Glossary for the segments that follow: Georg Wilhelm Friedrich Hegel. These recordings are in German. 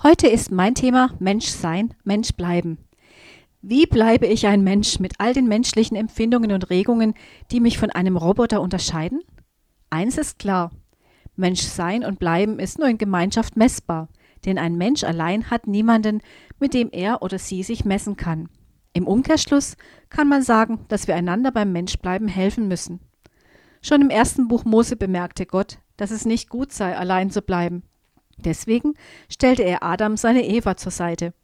Heute ist mein Thema Menschsein, Menschbleiben. Wie bleibe ich ein Mensch mit all den menschlichen Empfindungen und Regungen, die mich von einem Roboter unterscheiden? Eins ist klar, Menschsein und Bleiben ist nur in Gemeinschaft messbar, denn ein Mensch allein hat niemanden, mit dem er oder sie sich messen kann. Im Umkehrschluss kann man sagen, dass wir einander beim Menschbleiben helfen müssen. Schon im ersten Buch Mose bemerkte Gott, dass es nicht gut sei, allein zu bleiben. Deswegen stellte er Adam seine Eva zur Seite.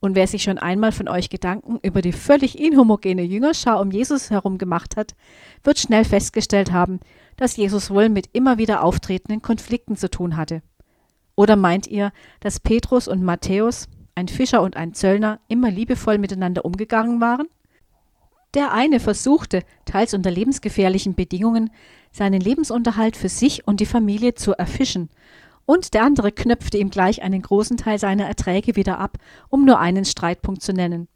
Und wer sich schon einmal von euch Gedanken über die völlig inhomogene Jüngerschar um Jesus herum gemacht hat, wird schnell festgestellt haben, dass Jesus wohl mit immer wieder auftretenden Konflikten zu tun hatte. Oder meint ihr, dass Petrus und Matthäus, ein Fischer und ein Zöllner, immer liebevoll miteinander umgegangen waren? Der eine versuchte, teils unter lebensgefährlichen Bedingungen, seinen Lebensunterhalt für sich und die Familie zu erfischen, und der andere knöpfte ihm gleich einen großen Teil seiner Erträge wieder ab, um nur einen Streitpunkt zu nennen.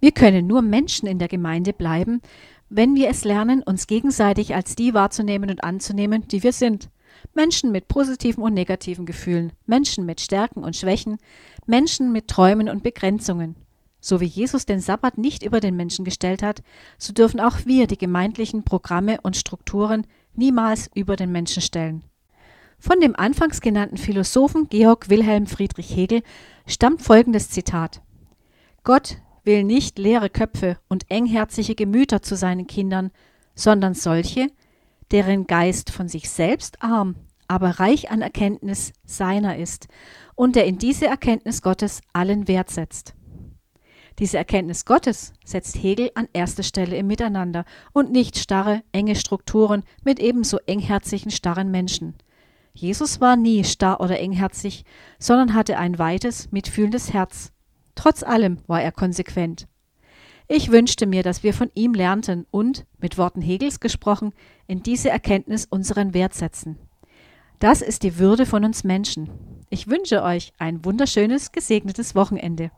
Wir können nur Menschen in der Gemeinde bleiben, wenn wir es lernen, uns gegenseitig als die wahrzunehmen und anzunehmen, die wir sind. Menschen mit positiven und negativen Gefühlen, Menschen mit Stärken und Schwächen, Menschen mit Träumen und Begrenzungen. So wie Jesus den Sabbat nicht über den Menschen gestellt hat, so dürfen auch wir die gemeindlichen Programme und Strukturen niemals über den Menschen stellen. Von dem anfangs genannten Philosophen Georg Wilhelm Friedrich Hegel stammt folgendes Zitat: Gott will nicht leere Köpfe und engherzige Gemüter zu seinen Kindern, sondern solche, deren Geist von sich selbst arm, aber reich an Erkenntnis seiner ist und der in diese Erkenntnis Gottes allen Wert setzt. Diese Erkenntnis Gottes setzt Hegel an erste Stelle im Miteinander und nicht starre, enge Strukturen mit ebenso engherzigen, starren Menschen. Jesus war nie starr oder engherzig, sondern hatte ein weites, mitfühlendes Herz. Trotz allem war er konsequent. Ich wünschte mir, dass wir von ihm lernten und, mit Worten Hegels gesprochen, in diese Erkenntnis unseren Wert setzen. Das ist die Würde von uns Menschen. Ich wünsche euch ein wunderschönes, gesegnetes Wochenende.